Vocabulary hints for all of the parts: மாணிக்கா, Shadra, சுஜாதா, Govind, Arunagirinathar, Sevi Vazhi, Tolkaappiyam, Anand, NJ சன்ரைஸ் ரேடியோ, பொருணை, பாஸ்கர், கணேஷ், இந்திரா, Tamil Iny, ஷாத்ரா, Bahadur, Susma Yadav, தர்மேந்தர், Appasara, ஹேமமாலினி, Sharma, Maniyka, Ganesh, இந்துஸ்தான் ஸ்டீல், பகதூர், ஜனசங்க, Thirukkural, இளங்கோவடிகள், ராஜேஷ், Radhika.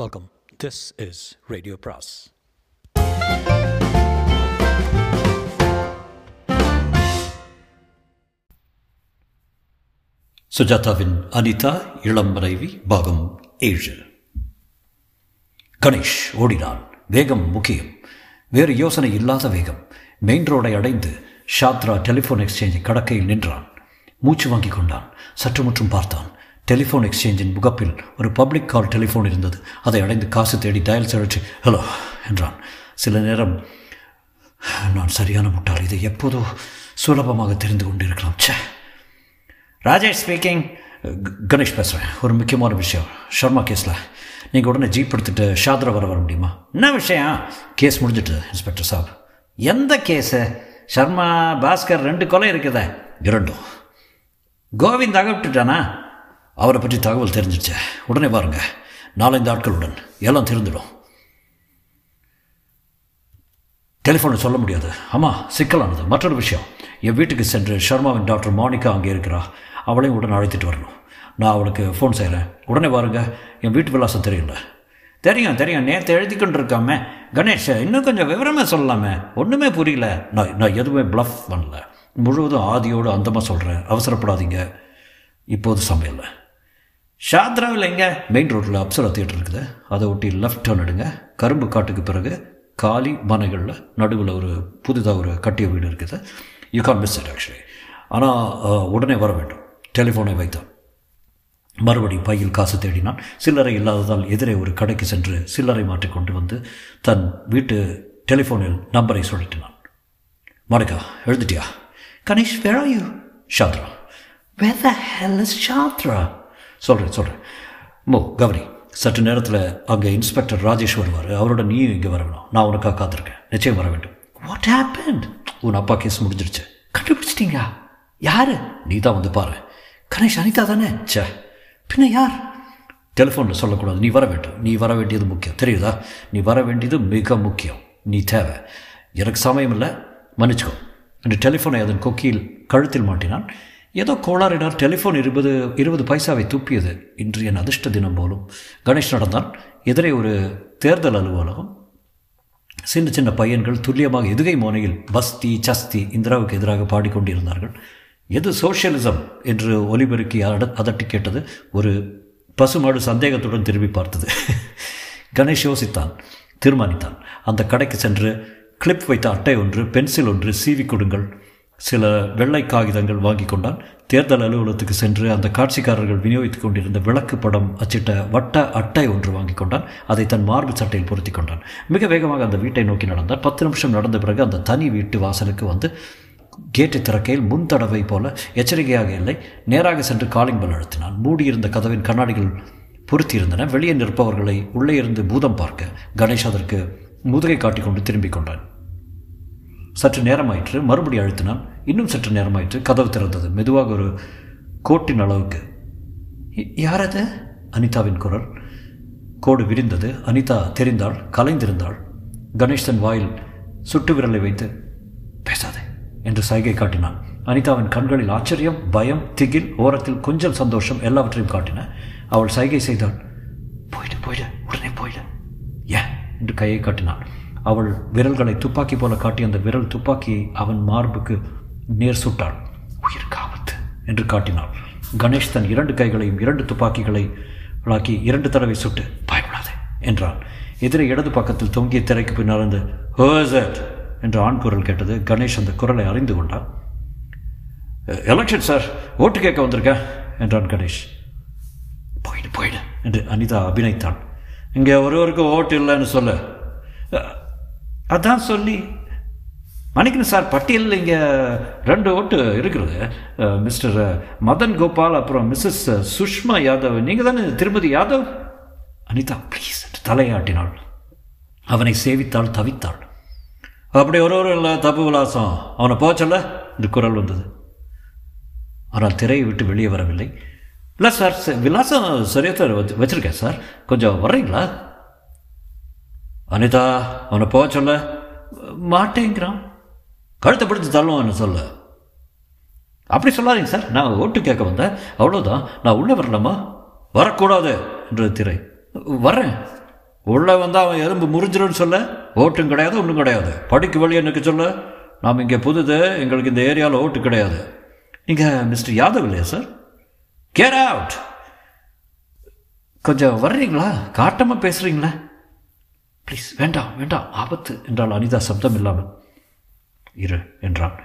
Welcome. This is radio பிராஸ். சுஜாதாவின் அனிதா இளம்பரைவி பாகம் 7. கணேஷ் ஓடினான். வேகம் முக்கியம், வேறு யோசனை இல்லாத வேகம். மெயின் ரோடை அடைந்து ஷாத்ரா டெலிஃபோன் எக்ஸ்சேஞ்ச் கடக்கையில் நின்றான். மூச்சு வாங்கி கொண்டான். சற்று முற்றும் பார்த்தான். டெலிஃபோன் எக்ஸ்சேஞ்சின் முகப்பில் ஒரு பப்ளிக் கால் டெலிஃபோன் இருந்தது. அதை அடைந்து காசு தேடி டயல் செலுத்தி ஹலோ என்றான். சில நேரம் நான் சரியான முட்டாள், இதை எப்போதோ சுலபமாக தெரிந்து கொண்டிருக்கலாம். சே. ராஜேஷ் ஸ்பீக்கிங். கணேஷ் பேசுகிறேன். ஒரு முக்கியமான விஷயம், ஷர்மா கேஸில் நீங்கள் உடனே ஜீப் எடுத்துகிட்டு ஷாத்ரா வர முடியுமா? என்ன விஷயம்? கேஸ் முடிஞ்சிட்டு இன்ஸ்பெக்டர் சாப். எந்த கேஸு? ஷர்மா பாஸ்கர் 2 கொலை இருக்குதா? 2ம். கோவிந்த் அகப்பிட்டுட்டானா? அவரை பற்றி தகவல் தெரிஞ்சிடுச்சு. உடனே பாருங்க, 4-5 ஆட்களுடன் எல்லாம் தெரிஞ்சிடும். டெலிஃபோனில் சொல்ல முடியாது. ஆமாம், சிக்கலானது. மற்றொரு விஷயம், என் வீட்டுக்கு சென்று ஷர்மாவின் டாக்டர் மணிகா அங்கே இருக்கிறா, அவளையும் உடனே அழைத்துட்டு வரணும். நான் அவளுக்கு ஃபோன் செய்கிறேன். உடனே பாருங்க. என் வீட்டு விலாசம் தெரியல. தெரியும் தெரியும், நேற்று எழுதி கொண்டு இருக்காமே. கணேஷ், இன்னும் கொஞ்சம் விவரமாக சொல்லலாமே, ஒன்றுமே புரியல. நான் எதுவுமே ப்ளஃப் பண்ணல, முழுவதும் ஆதியோடு அந்தமாக சொல்கிறேன், அவசரப்படாதீங்க. இப்போது சமையல் ஷாத்ராவில் எங்கே? மெயின் ரோட்டில் அப்சரா தியேட்டர் இருக்குது, அதை ஒட்டி லெஃப்ட் டர்ன் எடுங்க. கரும்பு காட்டுக்கு பிறகு காலி மனைகளில் நடுவில் ஒரு புதிதாக ஒரு கட்டிய வீடு இருக்குது. You can miss it actually. ஆனால் உடனே வர வேண்டும். டெலிஃபோனை வைத்தான். மறுபடியும் பையில் காசு தேடினான். சில்லறை இல்லாததால் எதிரே ஒரு கடைக்கு சென்று சில்லறை மாற்றி கொண்டு வந்து தன் வீட்டு டெலிஃபோனில் நம்பரை சொல்லிட்டினான். Manika எழுதிட்டியா? கணேஷ், where are you? ஷாத்ரா. Where the hell is Shadra? சொல்கிறேன். மோ கவரி, சற்று நேரத்தில் அங்கே இன்ஸ்பெக்டர் ராஜேஷ் வருவார். அவரோட நீயும் இங்கே வரணும். நான் உனக்காக காத்திருக்கேன். நிச்சயம் வர வேண்டும். What happened? உன் அப்பா கேஸ் முடிஞ்சிருச்சு. கண்டுபிடிச்சிட்டிங்களா? யார்? நீ தான் வந்து பாரு. கணேஷ், அனிதா தானே? சே, பின்ன யார்? டெலிஃபோனில் சொல்லக்கூடாது. நீ வர வேண்டும். நீ வர வேண்டியது முக்கியம், தெரியுதா? நீ வர வேண்டியது மிக முக்கியம். நீ தேவை. எனக்கு சமயம் இல்லை, மன்னிச்சுக்கோ என்று டெலிஃபோனை அதன் கொக்கியில் கழுத்தில் மாட்டினான். ஏதோ கோளாறினார் டெலிஃபோன் 20 பைசாவை துப்பியது. இன்று என் அதிர்ஷ்ட தினம் போலும். கணேஷ் நடந்தான். எதிரே ஒரு தேர்தல் அலுவலகம். சின்ன சின்ன பையன்கள் துல்லியமாக எதுகை மோனையில் பஸ்தி சஸ்தி இந்திராவுக்கு எதிராக பாடிக்கொண்டிருந்தார்கள். எது சோஷியலிசம் என்று ஒலிபெருக்கி அதட்டி கேட்டது. ஒரு பசுமாடு சந்தேகத்துடன் திரும்பி பார்த்தது. கணேஷ் யோசித்தான், தீர்மானித்தான். அந்த கடைக்கு சென்று கிளிப் வைத்த அட்டை ஒன்று, பென்சில் ஒன்று, சீவி கொடுங்கள். சில வெள்ளை காகிதங்கள் வாங்கி கொண்டான். தேர்தல் அலுவலகத்துக்கு சென்று அந்த காட்சிக்காரர்கள் விநியோகித்துக் கொண்டிருந்த விளக்கு படம் அச்சிட்ட வட்ட அட்டை ஒன்று வாங்கி கொண்டான். அதை தன் மார்பு சட்டையில் பொருத்தி கொண்டான். மிக வேகமாக அந்த வீட்டை நோக்கி நடந்தான். 10 நிமிஷம் நடந்த பிறகு அந்த தனி வீட்டு வாசலுக்கு வந்து கேட்டு திறக்கையில் முன் தடவை போல எச்சரிக்கையாக இல்லை, நேராக சென்று காலிங் பெல் அழுத்தினான். மூடியிருந்த கதவின் கண்ணாடிகள் பொருத்தியிருந்தன. வெளியே நிற்பவர்களை உள்ளே இருந்து பூதம் பார்க்க கணேஷ் அதற்கு முதுகை காட்டிக்கொண்டு திரும்பிக் கொண்டான். சற்று நேரமாயிற்று. மறுபடி அழுத்தினான். இன்னும் சற்று நேரமாயிற்று. கதவு திறந்தது மெதுவாக, ஒரு கோட்டின் அளவுக்கு. யார் அது? அனிதாவின் குரல். கோடு விரிந்தது. அனிதா தெரிந்தாள், கலைந்திருந்தாள். கணேஷ் தன் வாயில் சுட்டு விரலை வைத்து பேசாதே என்று சைகை காட்டினான். அனிதாவின் கண்களில் ஆச்சரியம், பயம், திகில், ஓரத்தில் கொஞ்சம் சந்தோஷம் எல்லாவற்றையும் காட்டின. அவள் சைகை செய்தாள். போயிடு போயிடு, உடனே போயிடு ஏன் என்று கையை காட்டினான். அவள் விரல்களை துப்பாக்கி போல காட்டி அந்த விரல் துப்பாக்கியை அவன் மார்புக்கு நேர் சுட்டாள். உயிர் காபத்து என்று காட்டினாள். கணேஷ் தன் 2 கைகளையும் 2 துப்பாக்கிகளை ஆக்கி 2 தடவை சுட்டு பயப்படாதே என்றான். எதிரே இடது பக்கத்தில் தொங்கிய திரைக்கு பின்னால் அந்த ஹோசட் என்று ஆண் குரல் கேட்டது. கணேஷ் அந்த குரலை அறிந்து கொண்டான். எலெக்ஷன் சார், ஓட்டு கேட்க வந்திருக்கேன் என்றான் கணேஷ். போயிடு போயிடு என்று அனிதா அபிநயித்தான். இங்கே ஒருவருக்கு ஓட்டு இல்லைன்னு சொல்ல. அதான் சொல்லி மணிக்கணும் சார், பட்டியலில் இங்கே 2 ஓட்டு இருக்கிறது. மிஸ்டர் மதன் கோபால், அப்புறம் மிஸ்ஸஸ் சுஷ்மா யாதவ். நீங்கள் தானே திருமதி யாதவ்? அனிதா ப்ளீஸ் என்று தலையாட்டினாள். அவனை சேவித்தாள், தவித்தாள். அப்படி ஒருவரும் இல்லை, தப்பு விலாசம், அவனை போச்சல்ல என்று குரல் வந்தது. ஆனால் திரையை விட்டு வெளியே வரவில்லை. இல்லை சார், விலாசம் சரியாக சார் வச்சுருக்கேன் சார், கொஞ்சம் வர்றீங்களா? அனிதா, அவனை போக சொல்ல. மாட்டேங்கிறான். கழுத்தை பிடித்து தள்ளுவான்னு சொல்ல. அப்படி சொல்லாதீங்க சார், நான் ஓட்டு கேட்க வந்தேன், அவ்வளோதான். நான் உள்ளே வரலாமா? வரக்கூடாது என்று திரை. வர்றேன் உள்ளே வந்து அவன் எறும்பு முறிஞ்சிடும்னு சொல்ல ஓட்டும் கிடையாது, ஒன்றும் கிடையாது. படிக்கு வழி எனக்கு சொல்ல, நாம் இங்கே புதுது, எங்களுக்கு இந்த ஏரியாவில் ஓட்டு கிடையாது. நீங்கள் மிஸ்டர் யாதவ் இல்லையா சார்? Care out. கொஞ்சம் வர்றீங்களா? காட்டமாக பேசுகிறீங்களா? ப்ளீஸ். வேண்டாம் வேண்டாம், ஆபத்து என்றால் அனிதா சப்தம் இல்லாமல். இரு என்றான்.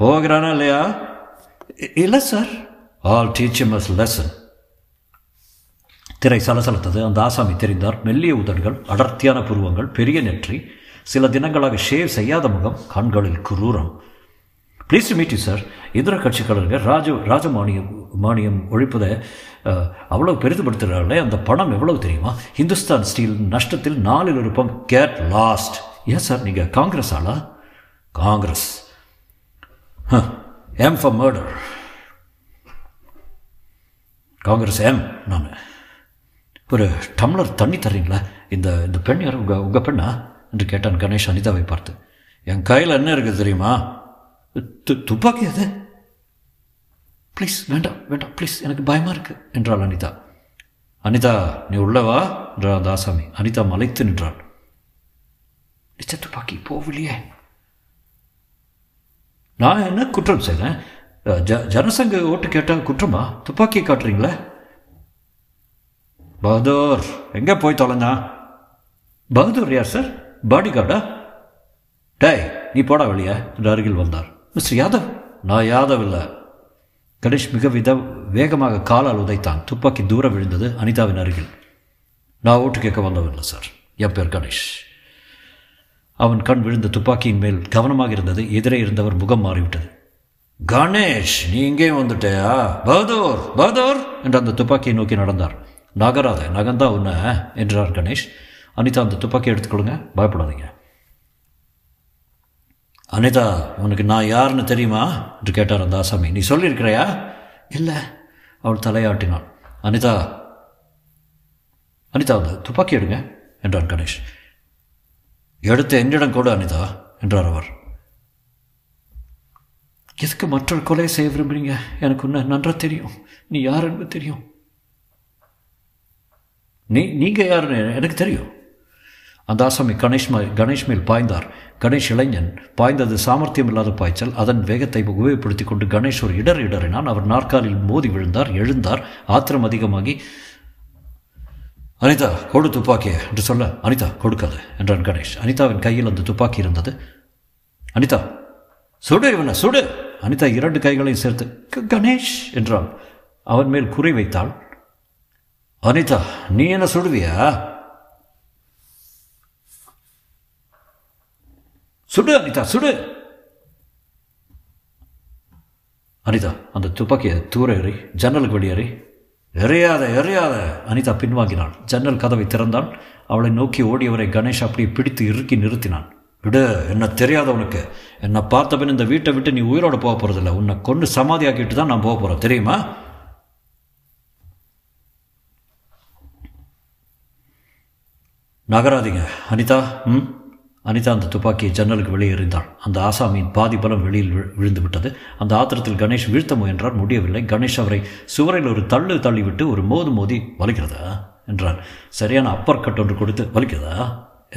போகிறானா இல்லையா? இல்லை sir. All teacher must lesson. திரை சலசலத்தது. அந்த ஆசாமி தெரிந்தார். மெல்லிய உதடுகள், அடர்த்தியான புருவங்கள், பெரிய நெற்றி, சில தினங்களாக ஷேவ் செய்யாத முகம், கண்களில் குரூரம். Please to meet you sir. இதர கட்சிக்காரர்கள் ராஜமானியம் ஒழிப்பதை அவ்வளோ பெரிதுபடுத்துகிறார்களே, அந்த பணம் எவ்வளவு தெரியுமா? இந்துஸ்தான் ஸ்டீல் நஷ்டத்தில் 4 பங்கு. Get lost. ஏன் சார், நீங்கள் காங்கிரஸ் ஆளா? Congress. M for murder. Congress M. நான் ஒரு டம்ளர் தண்ணி தர்றீங்களா? இந்த இந்த பெண் யார்? உங்கள் பெண்ணா என்று கேட்டான் கணேஷ் அனிதாவை பார்த்து. என் கையில் என்ன இருக்குது தெரியுமா? துப்பாக்கி. அது ப்ளீஸ் வேண்டாம் வேண்டாம், ப்ளீஸ் எனக்கு பயமாக இருக்குது என்றாள் அனிதா. அனிதா நீ உள்ளவா என்றாள் அந்த ஆசாமி. அனிதா மலைத்து நின்றாள். நிச்ச துப்பாக்கி போவில்லையே. நான் என்ன குற்றம் செய்கிறேன்? ஜனசங்க ஓட்டு கேட்டால் குற்றமா? துப்பாக்கி காட்டுறீங்களே. பகதூர் எங்கே போய் தொலைஞ்சா? பகதூர் யார் சார்? பாடி கார்டா? டே நீ போடா வெளியே என்று அருகில் வந்தார். மிஸ்டர் யாதவ். நான் யாதவ் இல்லை. கணேஷ் மிக வேகமாக காலால் உதைத்தான். துப்பாக்கி தூரம் விழுந்தது அனிதாவின் அருகில். நான் ஓட்டு கேட்க வந்தவில்லை சார். என் பேர் கணேஷ். அவன் கண் விழுந்த துப்பாக்கியின் மேல் கவனமாக இருந்தது. எதிரே இருந்தவர் முகம் மாறிவிட்டது. கணேஷ் நீ இங்கே வந்துட்டேயா? பகதூர் பகதூர் என்று அந்த துப்பாக்கியை நோக்கி நடந்தார். நகராத, நகந்தா உன்ன என்றார் கணேஷ். அனிதா அந்த துப்பாக்கி எடுத்துக்கொள்ளுங்க, பயப்படாதீங்க. அனிதா உனக்கு நான் யாருன்னு தெரியுமா என்று கேட்டார் அந்த ஆசாமி. நீ சொல்லியிருக்கிறையா? இல்லை. அவள் தலையாட்டினாள். அனிதா அனிதா அந்த துப்பாக்கி எடுங்க என்றான் கணேஷ். எடுத்து என்னிடம் கூட அனிதா என்றார் அவர். எதுக்கு மற்றொரு கொலையை செய்ய விரும்புகிறீங்க? எனக்கு உன்ன நன்றா தெரியும். நீ யார் என்று தெரியும். நீங்கள் யாருன்னு எனக்கு தெரியும். அந்த ஆசாமி கணேஷ் மேல் பாய்ந்தார். கணேஷ் இளைஞன். பாய்ந்தது சாமர்த்தியம் இல்லாத பாய்ச்சல். அதன் வேகத்தை உபயோகப்படுத்தி கொண்டு கணேஷ் ஒரு இடறினான். அவர் நாற்காலில் மோதி விழுந்தார். எழுந்தார். ஆத்திரம் அதிகமாகி அனிதா கொடு துப்பாக்கியை என்று சொல்ல, அனிதா கொடுக்காது என்றான் கணேஷ். அனிதாவின் கையில் அந்த துப்பாக்கி இருந்தது. அனிதா சுடு இவனை சுடு. அனிதா 2 கைகளையும் சேர்த்து கணேஷ் என்றாள். அவன் மேல் குறி வைத்தாள். அனிதா நீ என்ன சுடுவியா? சுடு அனிதா சுடு. அனிதா அந்த துப்பாக்கியை தூர எறி, ஜன்னலுக்கு வெளியேறி. எறியாத எறியாத. அனிதா பின்வாங்கினாள். ஜன்னல் கதவை திறந்தான். அவளை நோக்கி ஓடியவரை கணேஷ் அப்படியே பிடித்து இறுக்கி நிறுத்தினான். விடு, என்ன தெரியாத உனக்கு. என்னை பார்த்த பின் இந்த வீட்டை விட்டு நீ உயிரோடு போக போகிறதில்ல. உன்னை கொண்டு சமாதி ஆக்கிட்டு தான் நான் போக போகிறேன், தெரியுமா? நகராதிங்க அனிதா. அனிதா அந்த துப்பாக்கியை ஜன்னலுக்கு வெளியே எறிந்தாள். அந்த ஆசாமியின் பாதி பலம் வெளியில் விழுந்து விட்டது. அந்த ஆத்திரத்தில் கணேஷ் வீழ்த்த முயன்றார். முடியவில்லை. கணேஷ் அவரை சுவரில் ஒரு தள்ளிவிட்டு ஒரு மோதி வலிக்கிறதா என்றான். சரியான அப்பர் கட் ஒன்று கொடுத்து வலிக்கிறதா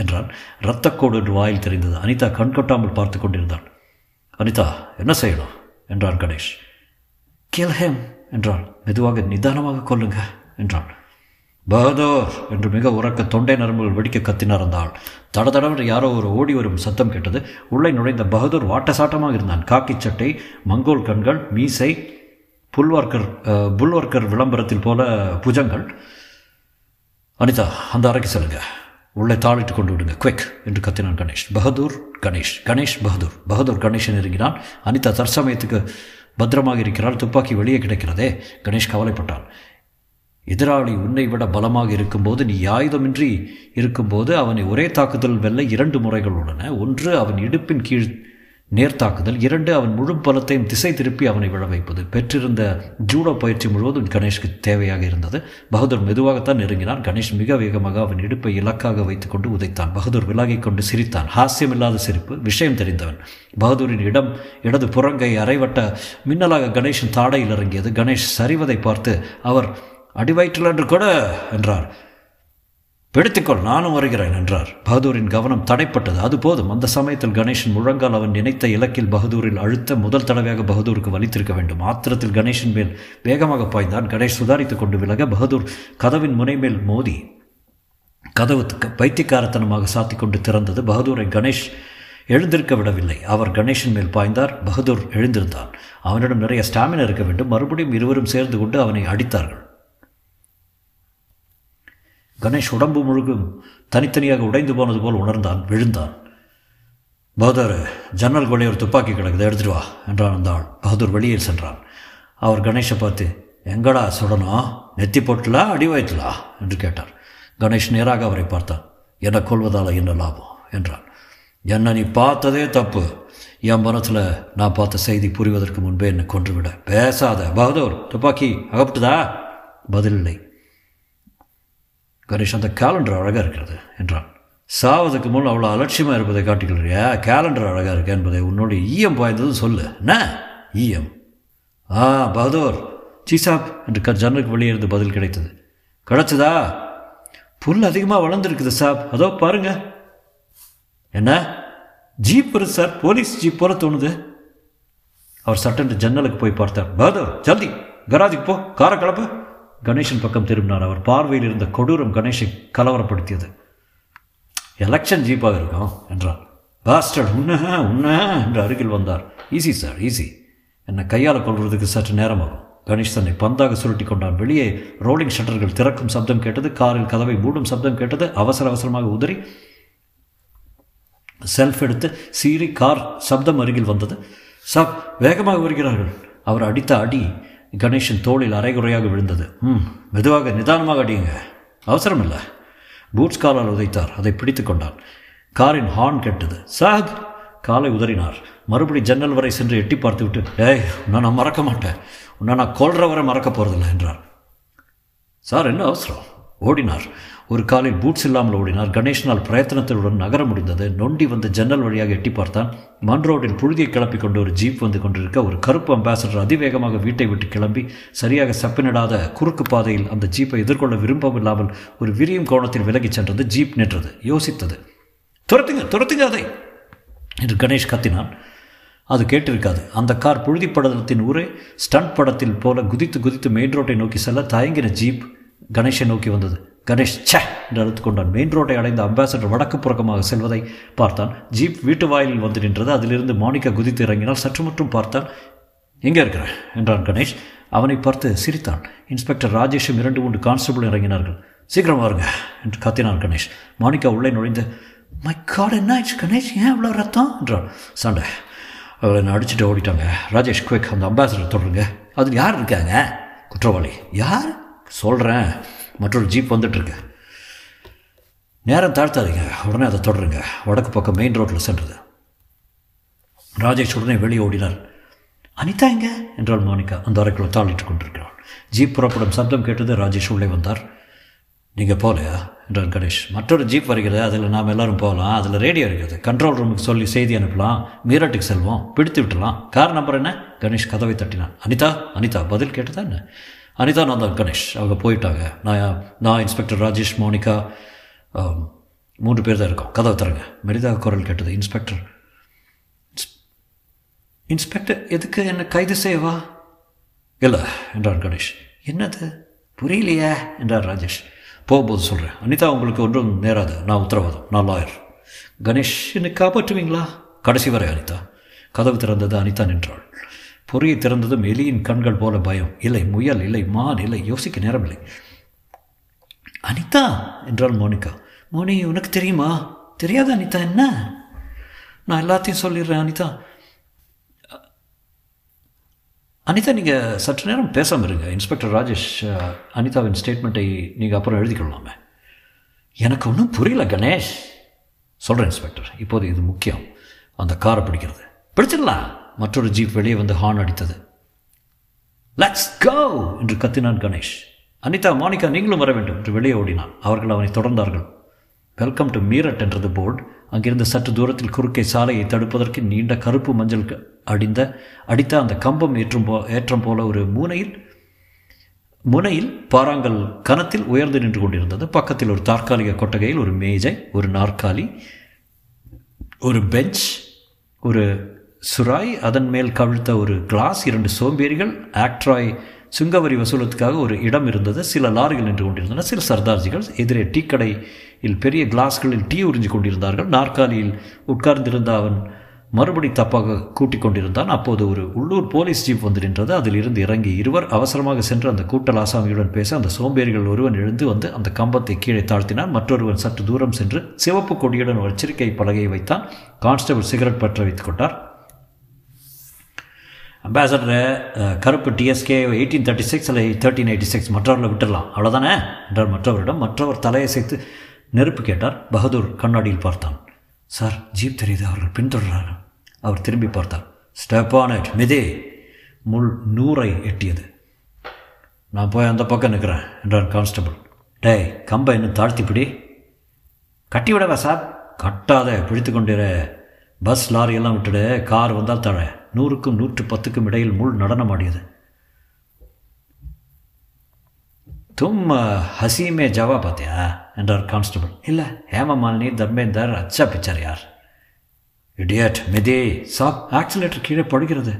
என்றான். இரத்தக்கோடு என்று வாயில் தெரிந்தது. அனிதா கண்கொட்டாமல் பார்த்து கொண்டிருந்தாள். அனிதா என்ன செய்யணும் என்றான் கணேஷ். கில் ஹிம் என்றான். மெதுவாக நிதானமாக கொல்லுங்க என்றான். பகதூர் என்று மிக உறக்க தொண்டை நரம்புகள் வெடிக்க கத்தினார் அந்த ஆள். தடதடவர் யாரோ ஒரு ஓடி வரும் சத்தம் கேட்டது. உள்ளே நுழைந்த பகதூர் வாட்டசாட்டமாக இருந்தான். காக்கி சட்டை, மங்கோல் கண்கள், மீசை, புல்வர்க்கர் விளம்பரத்தில் போல புஜங்கள். அனிதா அந்த அறைக்கு செல்லுங்க, உள்ளே தாளிட்டு கொண்டு விடுங்க, குவிக் என்று கத்தினான் கணேஷ். பகதூர் கணேஷ், கணேஷ் பகதூர். பகதூர் கணேஷன் இறங்கினான். அனிதா தற்சமயத்துக்கு பத்திரமாக இருக்கிறாள். துப்பாக்கி வெளியே கிடைக்கிறதே. கணேஷ் கவலைப்பட்டான். எதிராளி உன்னை விட பலமாக இருக்கும்போது, நீ ஆயுதமின்றி இருக்கும்போது அவனை ஒரே தாக்குதல் வெல்ல 2 முறைகள் உள்ளன. ஒன்று, அவன் இடுப்பின் கீழ் நேர்த்தாக்குதல். 2, அவன் முழு பலத்தையும் திசை திருப்பி அவனை விழ வைப்பது. பெற்றிருந்த ஜூடோ பயிற்சி முழுவதும் கணேஷ்க்கு தேவையாக இருந்தது. பகதூர் மெதுவாகத்தான் நெருங்கினான். கணேஷ் மிக வேகமாக அவன் இடுப்பை இலக்காக வைத்துக்கொண்டு உதைத்தான். பகதூர் விலகிக் கொண்டு சிரித்தான். ஹாஸ்யமில்லாத சிரிப்பு. விஷயம் தெரிந்தவன். பகதூரின் இடது புறங்கை அரைவட்ட மின்னலாக கணேஷின் தாடையில் இறங்கியது. கணேஷ் சரிவதை பார்த்து அவர் அடிவயிற்றில் என்று கூட என்றார். பிடித்துக்கொள், நானும் வருகிறேன் என்றார். பகதூரின் கவனம் தடைப்பட்டது. அது போதும். அந்த சமயத்தில் கணேஷின் முழங்கால் அவன் நினைத்த இலக்கில் பகதூரில் அழுத்த முதல் தடவையாக பகதூருக்கு வலித்திருக்க வேண்டும். ஆத்திரத்தில் கணேஷின் மேல் வேகமாக பாய்ந்தான். கணேஷ் சுதாரித்துக் கொண்டு விலக பகதூர் கதவின் முனைமேல் மோதி கதவு பைத்தியக்காரத்தனமாக சாத்தி கொண்டு திறந்தது. பகதூரை கணேஷ் எழுந்திருக்க விடவில்லை. அவர் கணேஷின் மேல் பாய்ந்தார். பகதூர் எழுந்திருந்தான். அவனிடம் நிறைய ஸ்டாமினா இருக்க வேண்டும். மறுபடியும் இருவரும் சேர்ந்து கொண்டு அவனை அடித்தார்கள். கணேஷ் உடம்பு முழுக்கும் தனித்தனியாக உடைந்து போனது போல் உணர்ந்தான். விழுந்தான். பகதூர், ஜன்னல் கொள்ளை ஒரு துப்பாக்கி கிடக்குது, எடுத்துட்டு வா என்றான் அந்த ஆள். பகதூர் வெளியே சென்றான். அவர் கணேஷை பார்த்து, எங்கடா சுடணும், நெத்தி போட்டலா அடி வாய்த்தலா என்று கேட்டார். கணேஷ் நேராக அவரை பார்த்தான். என்னை கொள்வதால் என்ன லாபம் என்றான். என்னை நீ பார்த்ததே தப்பு. என் மனத்தில் நான் பார்த்த செய்தி புரிவதற்கு முன்பே என்னை கொன்றுவிட. பேசாத. பகதூர், துப்பாக்கி அகப்பட்டுதா? பதிலில்லை. கணேஷ், அந்த கேலண்டர் அழகாக இருக்கிறது என்றான். சாவதுக்கு முன் அவ்வளோ அலட்சியமாக இருப்பதை காட்டிக்கொள்றியா? கேலண்டர் அழகாக இருக்கு என்பதை உன்னோட ஈயம் பாய்ந்ததும் சொல்லு. என்ன ஈயம்? ஆ பகதூர், சீசாப் என்று ஜன்னலுக்கு வெளியே இருந்து பதில் கிடைத்தது. கிடச்சதா? புல் அதிகமாக வளர்ந்துருக்குது சாப், அதோ பாருங்க. என்ன ஜீப் இருக்கு சார், போலீஸ் ஜீப் போல தோணுது. அவர் சட்டென்று ஜன்னலுக்கு போய் பார்த்தார். பகதூர், ஜல்தி கராஜுக்கு போ, காரை கலப்பு. கணேஷன் பக்கம் திரும்பினார். அவர் பார்வையில் இருந்த கொடூரம் கணேஷை கலவரப்படுத்தியது. எலெக்ஷன் ஜீப்பாக இருக்கும் என்றார். பாஸ்டர்ட், உன்ன உன்ன என்று அருகில் வந்தார். Easy sir, easy. என்னை கையால் கொள்வதற்கு சற்று நேரமாகும். கணேஷ் தன்னை பந்தாக சுருட்டி கொண்டான். வெளியே ரோலிங் ஷட்டர்கள் திறக்கும் சப்தம் கேட்டது. காரில் கதவை மூடும் சப்தம் கேட்டது. அவசர அவசரமாக உதறி செல்ஃப் எடுத்து சீறி கார் சப்தம் அருகில் வந்தது. சாப் வேகமாக வருகிறார்கள். அவர் அடித்த அடி கணேஷின் தோளில் அரைகுறையாக விழுந்தது. மெதுவாக நிதானமாக அடியுங்க, அவசரம் இல்லை. பூட்ஸ் காலால் உதைத்தார். அதை பிடித்து கொண்டான். காரின் ஹார்ன் கேட்டது. சாப் காலை உதறினார். மறுபடி ஜன்னல் வரை சென்று எட்டி பார்த்து விட்டு, ஏய் உன்னை நான் மறக்க மாட்டேன், உன்னை நான் கொல்ற வரை மறக்க போகிறதில்லை என்றார். சார் என்ன அவசரம்? ஓடினார். ஒரு காலில் பூட்ஸ் இல்லாமல் ஓடினார். கணேஷனால் பிரயத்தனத்துடன் நகர முடிந்தது. நொண்டி வந்து ஜன்னல் வழியாக எட்டி பார்த்தான். மண் ரோடில் புழுதியை கிளப்பி கொண்டு ஒரு ஜீப் வந்து கொண்டிருக்க, ஒரு கருப்பு அம்பாசடர் அதிவேகமாக வீட்டை விட்டு கிளம்பி சரியாக சப்பினிடாத குறுக்கு பாதையில் அந்த ஜீப்பை எதிர்கொள்ள விரும்பவில்லாமல் ஒரு விரியும் கோணத்தில் விலகிச் சென்றது. ஜீப் நின்றது. யோசித்தது. துரத்துங்க, துரத்துங்க அதை என்று கணேஷ் கத்தினான். அது கேட்டிருக்காது. அந்த கார் புழுதி படத்தின் ஊரே ஸ்டண்ட் படத்தில் போல குதித்து குதித்து மெயின் ரோட்டை நோக்கி செல்ல தயங்கின ஜீப் கணேஷை நோக்கி வந்தது. கணேஷ் சே என்று அழுத்துக் கொண்டான். மெயின் ரோட்டை அடைந்த அம்பாசடர் வடக்கு புறக்கமாக செல்வதை பார்த்தான். ஜீப் வீட்டு வாயிலில் வந்து நின்றது. அதிலிருந்து மாணிக்கா குதித்து இறங்கினால் சற்று மட்டும் பார்த்தான். எங்கே இருக்கிற என்றான் கணேஷ். அவனை பார்த்து சிரித்தான். இன்ஸ்பெக்டர் ராஜேஷும் 2 கான்ஸ்டபிள் இறங்கினார்கள். சீக்கிரம் வாருங்க என்று கத்தினான் கணேஷ். மாணிக்கா உள்ளே நுழைந்து, மை காட் என்ன ஆச்சு கணேஷ், ஏன் அவ்வளோ ரத்தம் என்றான். சண்டை, அவளை நான் அடிச்சுட்டு ஓடிட்டாங்க. ராஜேஷ் குயிக், அந்த அம்பாசடர் தொடருங்க. அதில் யார் இருக்காங்க? குற்றவாளி. யார்? சொல்கிறேன், மற்றொரு ஜீப் வந்துட்டுருக்கு, நேரம் தாழ்த்தாதீங்க, உடனே அதை தொடருங்க. வடக்கு பக்கம் மெயின் ரோட்டில் சென்றது. ராஜேஷ் உடனே வெளியே ஓடினார். அனிதா எங்க என்றால் மாணிக்கா. அந்த அறைக்குள் தாளிட்டு கொண்டிருக்கிறாள். ஜீப் புறப்படும் சப்தம் கேட்டது. ராஜேஷ் உள்ளே வந்தார். நீங்கள் போகலையா என்றார் கணேஷ். மற்றொரு ஜீப் வருகிறது, அதில் நாம் எல்லோரும் போகலாம். அதில் ரேடியோ இருக்குது, கண்ட்ரோல் ரூமுக்கு சொல்லி செய்தி அனுப்பலாம். மீராட்டுக்கு செல்வோம், பிடித்து விட்டலாம். கார் நம்பர் என்ன? கணேஷ் கதவை தட்டினான். அனிதா, அனிதா பதில் கேட்டதா என்ன? அனிதா நான் தான் கணேஷ், அவங்க போயிட்டாங்க. நான் இன்ஸ்பெக்டர் ராஜேஷ், மோனிகா, 3 பேர் தான் இருக்கோம். கதவை தரங்க மெரிதாக குரல் கேட்டது. இன்ஸ்பெக்டர் இன்ஸ்பெக்டர் எதுக்கு என்னை கைது செய்யவா? இல்லை என்றார் கணேஷ். என்னது புரியலையே என்றார் ராஜேஷ். போகும்போது சொல்கிறேன். அனிதா உங்களுக்கு ஒன்றும் நேராது, நான் உத்தரவாதம், நான் லாயர். கணேஷ், என்னை காப்பாற்றுவீங்களா? கடைசி வரை அனிதா. கதவு திறந்தது. அனிதா நின்றாள். பொறியை திறந்ததும் எலியின் கண்கள் போல பயம். இல்லை முயல், இல்லை மான், இல்லை யோசிக்க நேரம் இல்லை. அனிதா என்றால் மோனிகா. மோனி உனக்கு தெரியுமா? தெரியாது அனிதா. என்ன? நான் எல்லாத்தையும் சொல்லிடுறேன் அனிதா. அனிதா நீங்கள் சற்று நேரம் பேசாமல் இருங்க. இன்ஸ்பெக்டர் ராஜேஷ் அனிதாவின் ஸ்டேட்மெண்ட்டை நீங்கள் அப்புறம் எழுதிக்கொள்ளலாமே. எனக்கு ஒன்றும் புரியல கணேஷ். சொல்கிறேன் இன்ஸ்பெக்டர், இப்போது இது முக்கியம். அந்த காரை பிடிக்கிறது. பிடிச்சிடலாம். மற்றொரு ஜீப் வெளியே வந்து ஹார்ன் அடித்தது. லெட்ஸ் கோ என்று கத்தினான் கணேஷ். அனிதா, மாணிக்கா நீங்களும் வர வேண்டும் என்று வெளியே ஓடினான். அவர்கள் அவனை தொடர்ந்தார்கள். வெல்கம் டு மீரட் என்றது போர்டு. அங்கிருந்து சற்று தூரத்தில் குறுக்கே சாலையை தடுப்பதற்கு நீண்ட கருப்பு மஞ்சள் அடித்த அந்த கம்பம் ஏற்றம் போல ஒரு மூனையில் முனையில் பாறாங்கல் கனத்தில் உயர்ந்து நின்று கொண்டிருந்தது. பக்கத்தில் ஒரு தற்காலிக கொட்டகையில் ஒரு மேஜை, ஒரு நாற்காலி, ஒரு பெஞ்ச், ஒரு சுராய், அதன் மேல் கவிழ்த்த ஒரு கிளாஸ், இரண்டு சோம்பேறிகள், ஆக்ட்ராய் சுங்கவரி வசூலத்துக்காக ஒரு இடம் இருந்தது. சில லாரிகள் நின்று கொண்டிருந்தன. சில சர்தார்ஜிகள் எதிரே டீ கடையில் பெரிய கிளாஸ்களில் டீ உறிஞ்சு கொண்டிருந்தார்கள். நாற்காலியில் உட்கார்ந்திருந்த அவன் மறுபடி தப்பாக கூட்டிக் கொண்டிருந்தான். அப்போது ஒரு உள்ளூர் போலீஸ் ஜீப் வந்து நின்றது. அதில் இருந்து இறங்கி இருவர் அவசரமாக சென்று அந்த கூட்டல் ஆசாமியுடன் பேச அந்த சோம்பேறிகள் ஒருவன் எழுந்து வந்து அந்த கம்பத்தை கீழே தாழ்த்தினான். மற்றொருவன் சற்று தூரம் சென்று சிவப்பு கொடியுடன் ஒரு எச்சரிக்கை பலகையை வைத்தான். கான்ஸ்டபிள் சிகரெட் பற்ற வைத்துக் கொண்டார். அம்பாசடர் கருப்பு டிஎஸ்கே 1836 அல்லது 1386 மற்றவரில் விட்டுடலாம் அவ்வளோதானே என்றார் மற்றவரிடம். மற்றவர் தலையை சேர்த்து நெருப்பு கேட்டார். பகதூர் கண்ணாடியில் பார்த்தான். சார், ஜீப் தெரியுது, அவர்கள் பின்தொடர்கிறார்கள். அவர் திரும்பி பார்த்தார். ஸ்டெப்பானட் மிதே முள் 100 எட்டியது. நான் போய் அந்த பக்கம் நிற்கிறேன் என்றான் கான்ஸ்டபிள். டே, கம்பை இன்னும் தாழ்த்திப்பிடி. கட்டி விடவா சார்? கட்டாத, பிடித்து கொண்டிரு. பஸ் லாரியெல்லாம் விட்டுடு, கார் வந்தால் தழை. 100க்கும் 110க்கும் இடையில் முள் நடனமாடியது. தும் ஹசீமே ஜவா பார்த்தியா என்றார் கான்ஸ்டபிள். இல்லை, ஹேமமாலினி, தர்மேந்தர், அச்சா பிச்சர். யார்? இடியட் மிதி சாப், ஆக்சிலேட்டர் கீழே படுகிறது.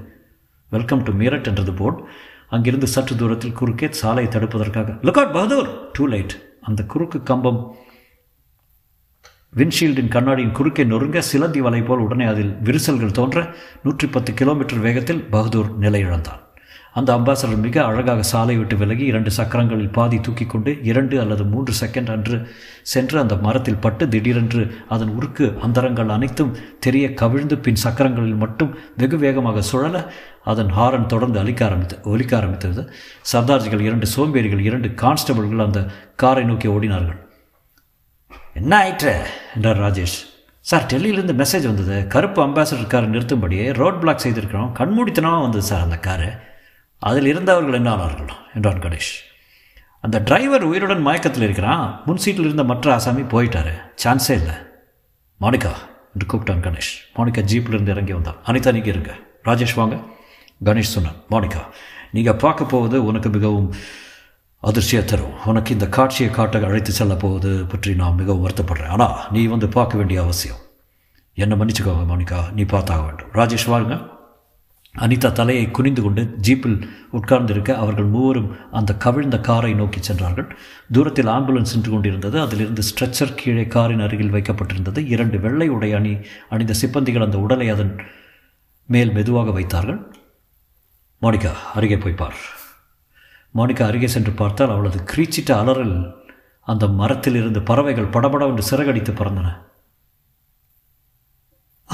வெல்கம் டு மீரட் என்றது போர்டு அங்கிருந்து சற்று தூரத்தில் குறுக்கே சாலையை தடுப்பதற்காக. Look out பகதூர்! டூ லைட். அந்த குறுக்கு கம்பம் விண்ட்ஷீல்டின் கண்ணாடியின் குறுக்கே நொறுங்க சிலந்தி வலை போல் உடனே அதில் விரிசல்கள் தோன்ற 110 கிலோமீட்டர் வேகத்தில் பகதூர் நிலையிழந்தான். அந்த அம்பாசடர் மிக அழகாக சாலை விட்டு விலகி 2 சக்கரங்களில் பாதி தூக்கி கொண்டு 2 அல்லது 3 செகண்ட் அன்று சென்று அந்த மரத்தில் பட்டு திடீரென்று அதன் உருக்கு அந்தரங்கள் அனைத்தும் தெரிய கவிழ்ந்து பின் சக்கரங்களில் மட்டும் வெகு வேகமாக சுழல அதன் ஹாரன் தொடர்ந்து ஒலிக்க ஆரம்பித்தது. சர்தார்ஜிகள், 2 சோம்பேறிகள், 2 கான்ஸ்டபிள்கள் அந்த காரை நோக்கி ஓடினார்கள். என்ன ஆயிற்று என்றார் ராஜேஷ். சார், டெல்லியிலேருந்து மெசேஜ் வந்தது. கருப்பு அம்பாசடர் காரை நிறுத்தும்படியே ரோட் பிளாக் செய்திருக்கிறோம். கண்மூடித்தனமாக வந்தது சார் அந்த காரு. அதில் இருந்தவர்கள் என்ன ஆனார்கள் என்றான் கணேஷ். அந்த டிரைவர் உயிருடன் மயக்கத்தில் இருக்கிறான். முன்சீட்டில் இருந்த மற்ற ஆசாமி போயிட்டாரு. சான்ஸே இல்லை. மாணிக்கா என்று கூப்பிட்டான் கணேஷ். மாணிக்கா ஜீப்பிலிருந்து இறங்கி வந்தான். அனிதா, நீங்கள் இருங்க. ராஜேஷ், வாங்க. கணேஷ் சொன்னான். மாணிக்கா, நீங்கள் பார்க்க போவது உனக்கு மிகவும் அதிர்ச்சியை தரும். உனக்கு இந்த காட்சியை காட்ட அழைத்து செல்ல போவது பற்றி நான் மிகவும் வருத்தப்படுறேன். ஆனால் நீ வந்து பார்க்க வேண்டிய அவசியம். என்னை மன்னிச்சுக்கோங்க மாணிக்கா, நீ பார்த்தாக வேண்டும். ராஜேஷ், வாருங்க. அனிதா தலையை குனிந்து கொண்டு ஜீப்பில் உட்கார்ந்திருக்க அவர்கள் மூவரும் அந்த கவிழ்ந்த காரை நோக்கி சென்றார்கள். தூரத்தில் ஆம்புலன்ஸ் சென்று கொண்டிருந்தது. அதிலிருந்து ஸ்ட்ரெச்சர் கீழே காரின் அருகில் வைக்கப்பட்டிருந்தது. 2 வெள்ளை உடை அணிந்த சிப்பந்திகள் அந்த உடலை அதன் மேல் மெதுவாக வைத்தார்கள். மாணிக்கா, அருகே போய் பார். மாணிக்கா அருகே சென்று பார்த்தால் அவளது கிரீச்சிட்ட அலறல் அந்த மரத்தில் இருந்து பறவைகள் படபடவென்று சிறகடித்து பறந்தன.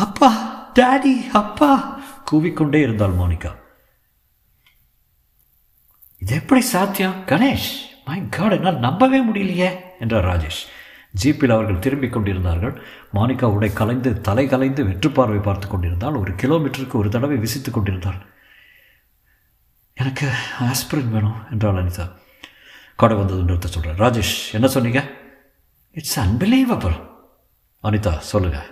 அப்பா, டாடி, அப்பா கூவிக்கொண்டே இருந்தாள் மாணிக்கா. இது எப்படி சாத்தியம் கணேஷ்? மை காட், என்னால் நம்பவே முடியலையே என்றார் ராஜேஷ். ஜீப்பில் அவர்கள் திரும்பிக் கொண்டிருந்தார்கள். மாணிக்கா உடை கலைந்து தலை கலைந்து வெற்றுப்பார்வை பார்த்து கொண்டிருந்தால் 1 கிலோமீட்டருக்கு ஒரு தடவை விசித்து கொண்டிருந்தாள். எனக்கு ஆஸ்பிரின் வேணும் என்றாள் அனிதா. கடை வந்தது நிறுத்த சொல்கிறேன். ராஜேஷ், என்ன சொன்னீங்க? It's unbelievable. அனிதா, சொல்லுங்கள்.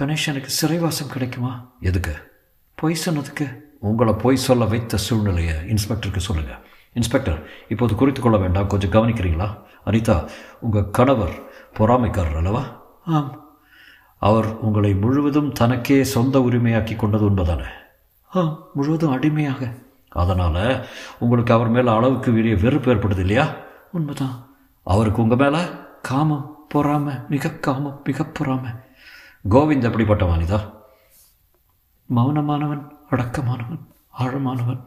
கணேஷ், எனக்கு சிறைவாசம் கிடைக்குமா? எதுக்கு? பொய் சொன்னதுக்கு. உங்களை பொய் சொல்ல வைத்த சூழ்நிலையை இன்ஸ்பெக்டருக்கு சொல்லுங்கள். இன்ஸ்பெக்டர், இப்போது குறித்து கொள்ள வேண்டாம், கொஞ்சம் கவனிக்கிறீங்களா? அனிதா, உங்கள் கணவர் பொறாமைக்காரர் அல்லவா? ஆம். அவர் உங்களை முழுவதும் தனக்கே சொந்த உரிமையாக்கி கொண்டது உண்மைதானே? ஆம், முழுவதும் அடிமையாக. அதனால் உங்களுக்கு அவர் மேலே அளவுக்கு வெளியே வெறுப்பு ஏற்படுது இல்லையா? உண்மைதான். அவருக்கு உங்கள் மேலே காமம், பொறாமை, மிக காமம், மிக பொறாமை. கோவிந்த் எப்படிப்பட்ட வாணிதா? மௌனமானவன், அடக்கமானவன், ஆழமானவன்.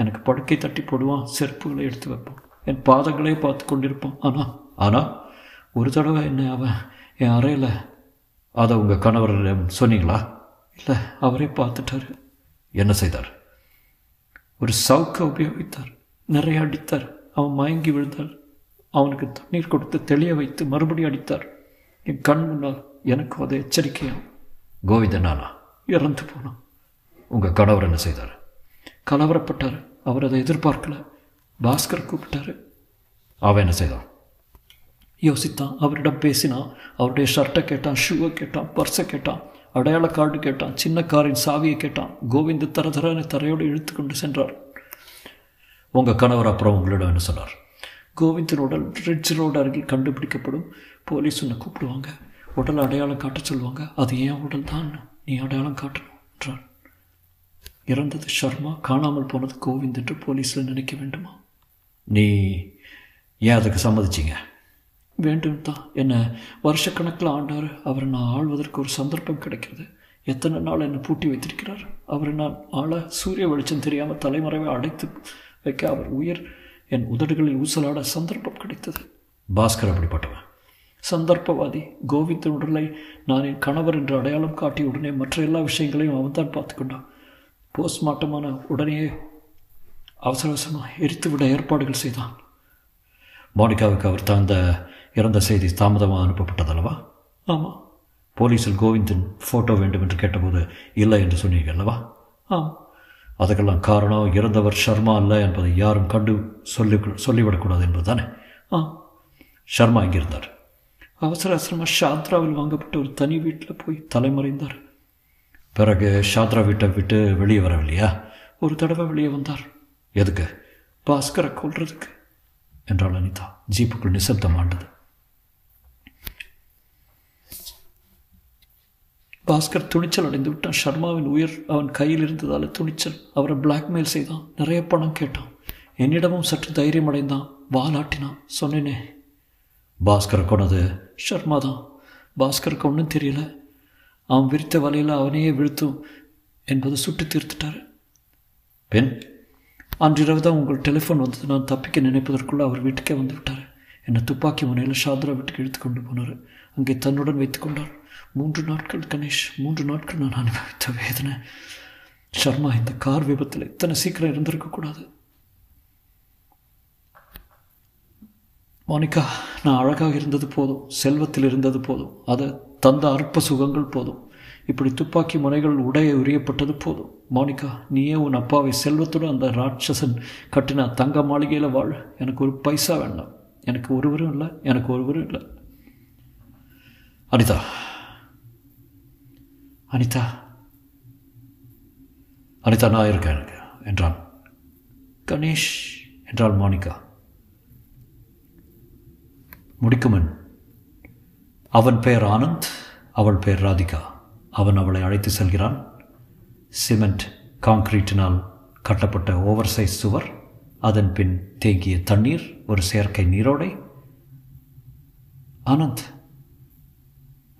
எனக்கு படுக்கை தட்டி போடுவான், செருப்புகளை எடுத்து வைப்பான், என் பாதங்களே பார்த்து கொண்டிருப்பான். ஆனால் ஒரு தடவை என்ன அவன் என் அறையில். அதை உங்கள் கணவரிடம் சொன்னீங்களா? இல்லை, அவரே பார்த்துட்டாரு. என்ன செய்தார்? ஒரு சவுக்கை உபயோகித்தார், நிறைய அடித்தார். அவன் மயங்கி விழுந்தார். அவனுக்கு தண்ணீர் கொடுத்து தெளிய வைத்து மறுபடியும் அடித்தார். என் கண் முன்னால். எனக்கு அதை எச்சரிக்கையாகும். கோவிந்தன் நானா இறந்து போனான். உங்கள் கணவர் என்ன செய்தார்? கலவரப்பட்டார். அவர் அதை எதிர்பார்க்கல. பாஸ்கர் கூப்பிட்டார். அவன் என்ன செய்தான்? யோசித்தான். அவரிடம் பேசினான். அவருடைய ஷர்ட்டை கேட்டான், ஷூவை கேட்டான், பர்ஸை கேட்டான், அடையாள கார்டு கேட்டான், சின்ன காரின் சாவியை கேட்டான். கோவிந்த் தர தரனை தரையோடு இழுத்து கொண்டு சென்றார். உங்கள் கணவர் அப்புறம் உங்களிடம் சொன்னார். கோவிந்தின் உடல் ரெட் ரோடு அருகில் கண்டுபிடிக்கப்படும். போலீஸ் உன்னை கூப்பிடுவாங்க, உடல் அடையாளம் காட்ட சொல்லுவாங்க. அது ஏன் உடல் தான், நீ அடையாளம் காட்டணும் என்றார். இறந்தது ஷர்மா, காணாமல் போனது கோவிந்த் என்று போலீஸில் நினைக்க வேண்டுமா? நீ ஏன் அதுக்கு சம்மதிச்சிங்க? வேண்டும் தான். என்னை வருஷக்கணக்கில் ஆண்டார். அவரை நான் ஆள்வதற்கு ஒரு சந்தர்ப்பம் கிடைக்கிறது. எத்தனை நாள் என்னை பூட்டி வைத்திருக்கிறார். அவரை நான் ஆள சூரிய வெளிச்சம் தெரியாமல் தலைமறைவை அடைத்து வைக்க அவர் உயிர் என் உதடுகளில் ஊசலாட சந்தர்ப்பம் கிடைத்தது. பாஸ்கர் அப்படிப்பட்டவன் சந்தர்ப்பவாதி. கோவிந்தின் உடலை நான் என் கணவர் என்று அடையாளம் காட்டிய உடனே மற்ற எல்லா விஷயங்களையும் அவன்தான் பார்த்துக்கொண்டான். போஸ்ட்மார்ட்டமான உடனே அவசர அவசரமாக எரித்துவிட ஏற்பாடுகள் செய்தான். மாணிக்காவுக்கு அவர் தந்த இறந்த செய்தி தாமதமாக அனுப்பப்பட்டதல்லவா? ஆமாம். போலீஸில் கோவிந்தின் ஃபோட்டோ வேண்டும் என்று கேட்டபோது இல்லை என்று சொன்னீங்க அல்லவா? ஆம். அதற்கெல்லாம் காரணம் இறந்தவர் ஷர்மா அல்ல என்பதை யாரும் கண்டு சொல்லிவிடக்கூடாது என்பது தானே? ஆ. ஷர்மா இங்கே இருந்தார். அவசர அவசரமாக ஷாத்ராவில் வாங்கப்பட்ட ஒரு தனி வீட்டில் போய் தலைமறைந்தார். பிறகு ஷாத்ரா வீட்டை விட்டு வெளியே வரவில்லையா? ஒரு தடவை வெளியே வந்தார். எதுக்கு? பாஸ்கரை கொல்றதுக்கு என்றாள் அனிதா. ஜீப்புக்குள் நிசப்தம் ஆண்டது. பாஸ்கர் துணிச்சல் அடைந்து விட்டான். ஷர்மாவின் உயிர் அவன் கையில் இருந்ததால் துணிச்சல். அவரை பிளாக்மெயில் செய்தான். நிறைய பணம் கேட்டான். என்னிடமும் சற்று தைரியம் அடைந்தான். வாலாட்டினான். சொன்னேனே பாஸ்கரை கொண்டது ஷர்மா தான். பாஸ்கருக்கு ஒன்றும் தெரியல. அவன் விரித்த வலையில் அவனையே வீழ்த்தும் என்பதை சுட்டு தீர்த்துட்டார். பெண் அன்றிரவு தான் உங்கள் டெலிஃபோன் வந்தது. நான் தப்பிக்க நினைப்பதற்குள்ளே அவர் வீட்டுக்கே வந்து விட்டார். என்னை துப்பாக்கி முனையில் ஷாத்ரா வீட்டுக்கு இழுத்து கொண்டு போனார். அங்கே தன்னுடன் வைத்துக்கொண்டார். 3 நாட்கள் கணேஷ், 3 நாட்கள் நான் அனுபவித்த வேதனை. ஷர்மா இந்த கார் விபத்தில் இத்தனை சீக்கிரம் இருந்திருக்கக்கூடாது. மோனிகா, நான் அழகாக இருந்தது போதும், செல்வத்தில் இருந்தது போதும், அதை தந்த அற்ப சுகங்கள் போதும், இப்படி துப்பாக்கி முனைகள் உடைய உரியப்பட்டது போதும். மோனிகா, நீயே உன் அப்பாவை செல்வத்துடன் அந்த ராட்சசன் கட்டின தங்க மாளிகையில் வாழ். எனக்கு ஒரு பைசா வேண்டாம். எனக்கு ஒருவரும் இல்லை, எனக்கு ஒருவரும் இல்லை. அனிதா, அனிதா, அனிதா, நான் இருக்கேன் எனக்கு என்றான். கணேஷ் என்றாள் மாணிக்கா. முடிக்குமன். அவன் பெயர் ஆனந்த், அவள் பெயர் ராதிகா. அவன் அவளை அழைத்து செல்கிறான். சிமெண்ட் காங்கிரீட்டினால் கட்டப்பட்ட ஓவர்சைஸ் சுவர், அதன் பின் தேங்கிய தண்ணீர், ஒரு செயற்கை நீரோடை. ஆனந்த்,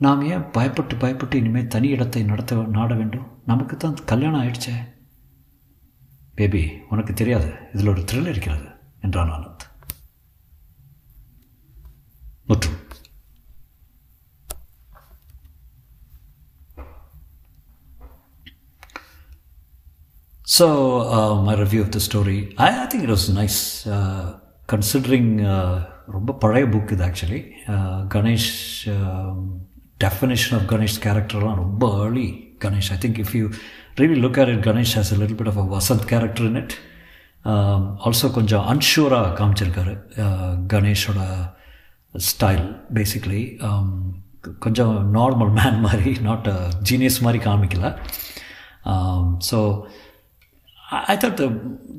நாம் ஏன் பயப்பட்டு பயப்பட்டு இனிமேல் தனி இடத்தை நாட வேண்டும்? நமக்கு தான் கல்யாணம் ஆயிடுச்சே. பேபி, உனக்கு தெரியாது, இதில் ஒரு த்ரில் இருக்கிறது என்றான் ஆனந்த். முற்றும். So, my review of the story, I think it was nice, considering ரொம்ப பழைய புக் இது. Actually கணேஷ் definition of Ganesh's character is very early. Ganesh, I think if you really look at it, Ganesh has a little bit of a Vasanth character in it. Also konja unsure kaamchirkaru Ganesh's style, basically konja normal man mari, not a genius mari kaamikala. So I thought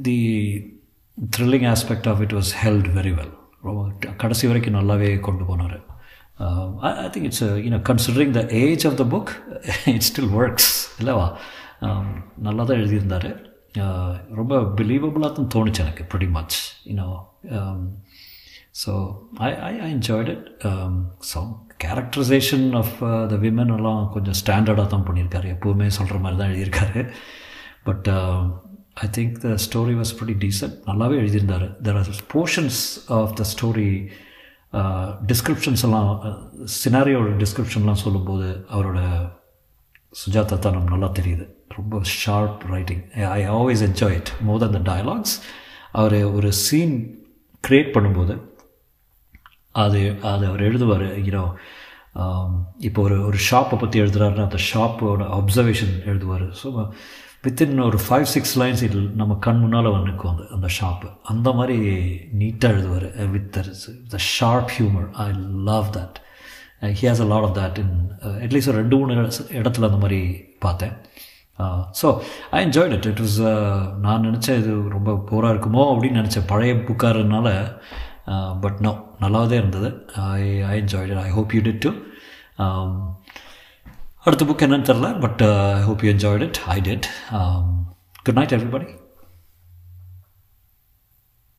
the thrilling aspect of it was held very well. Kadasi varaikku nallave kondu ponaru. I think it's a, considering the age of the book, it still works. Illava nalla da eludhirundare, romba believable athan thonichu enakku pretty much, so I enjoyed it. Some characterization of the women alla konja standard athan pannirkaru, eppovume solra mari da eludhirkaru, but I think the story was pretty decent. Nallave eludhirundare. There are portions of the story descriptions எல்லாம், சினாரியோட டிஸ்கிரிப்ஷன்லாம் சொல்லும்போது அவரோட சுஜாதா தனம் நல்லா தெரியுது. ரொம்ப sharp writing. I always enjoy it more then the dialogues. அவர் ஒரு சீன் க்ரியேட் பண்ணும்போது அது அவர் எழுதுவார். இப்போ ஒரு ஷாப்பை பற்றி எழுதுகிறாருன்னா அந்த ஷாப்போட அப்சர்வேஷன் எழுதுவார். ஸோ வித்தின் ஒரு 5-6 lines இல் நம்ம கண் முன்னால் அவனுக்கு வந்து அந்த ஷாப்பு அந்த மாதிரி நீட்டாக எழுதுவார். With the sharp humour, I love that. He has a lot of that in at least 2-3 இடத்துல அந்த மாதிரி பார்த்தேன். So I enjoyed it. It was, நான் நினச்சேன் இது ரொம்ப போராக இருக்குமோ அப்படின்னு நினச்சேன் பழைய புக்காரனால, பட் நோ, நல்லாவே இருந்தது. I enjoyed it. I hope you did too. அடுத்த புக் என்னன்னு தெரில, but I hope you enjoyed it. I did. Good night everybody.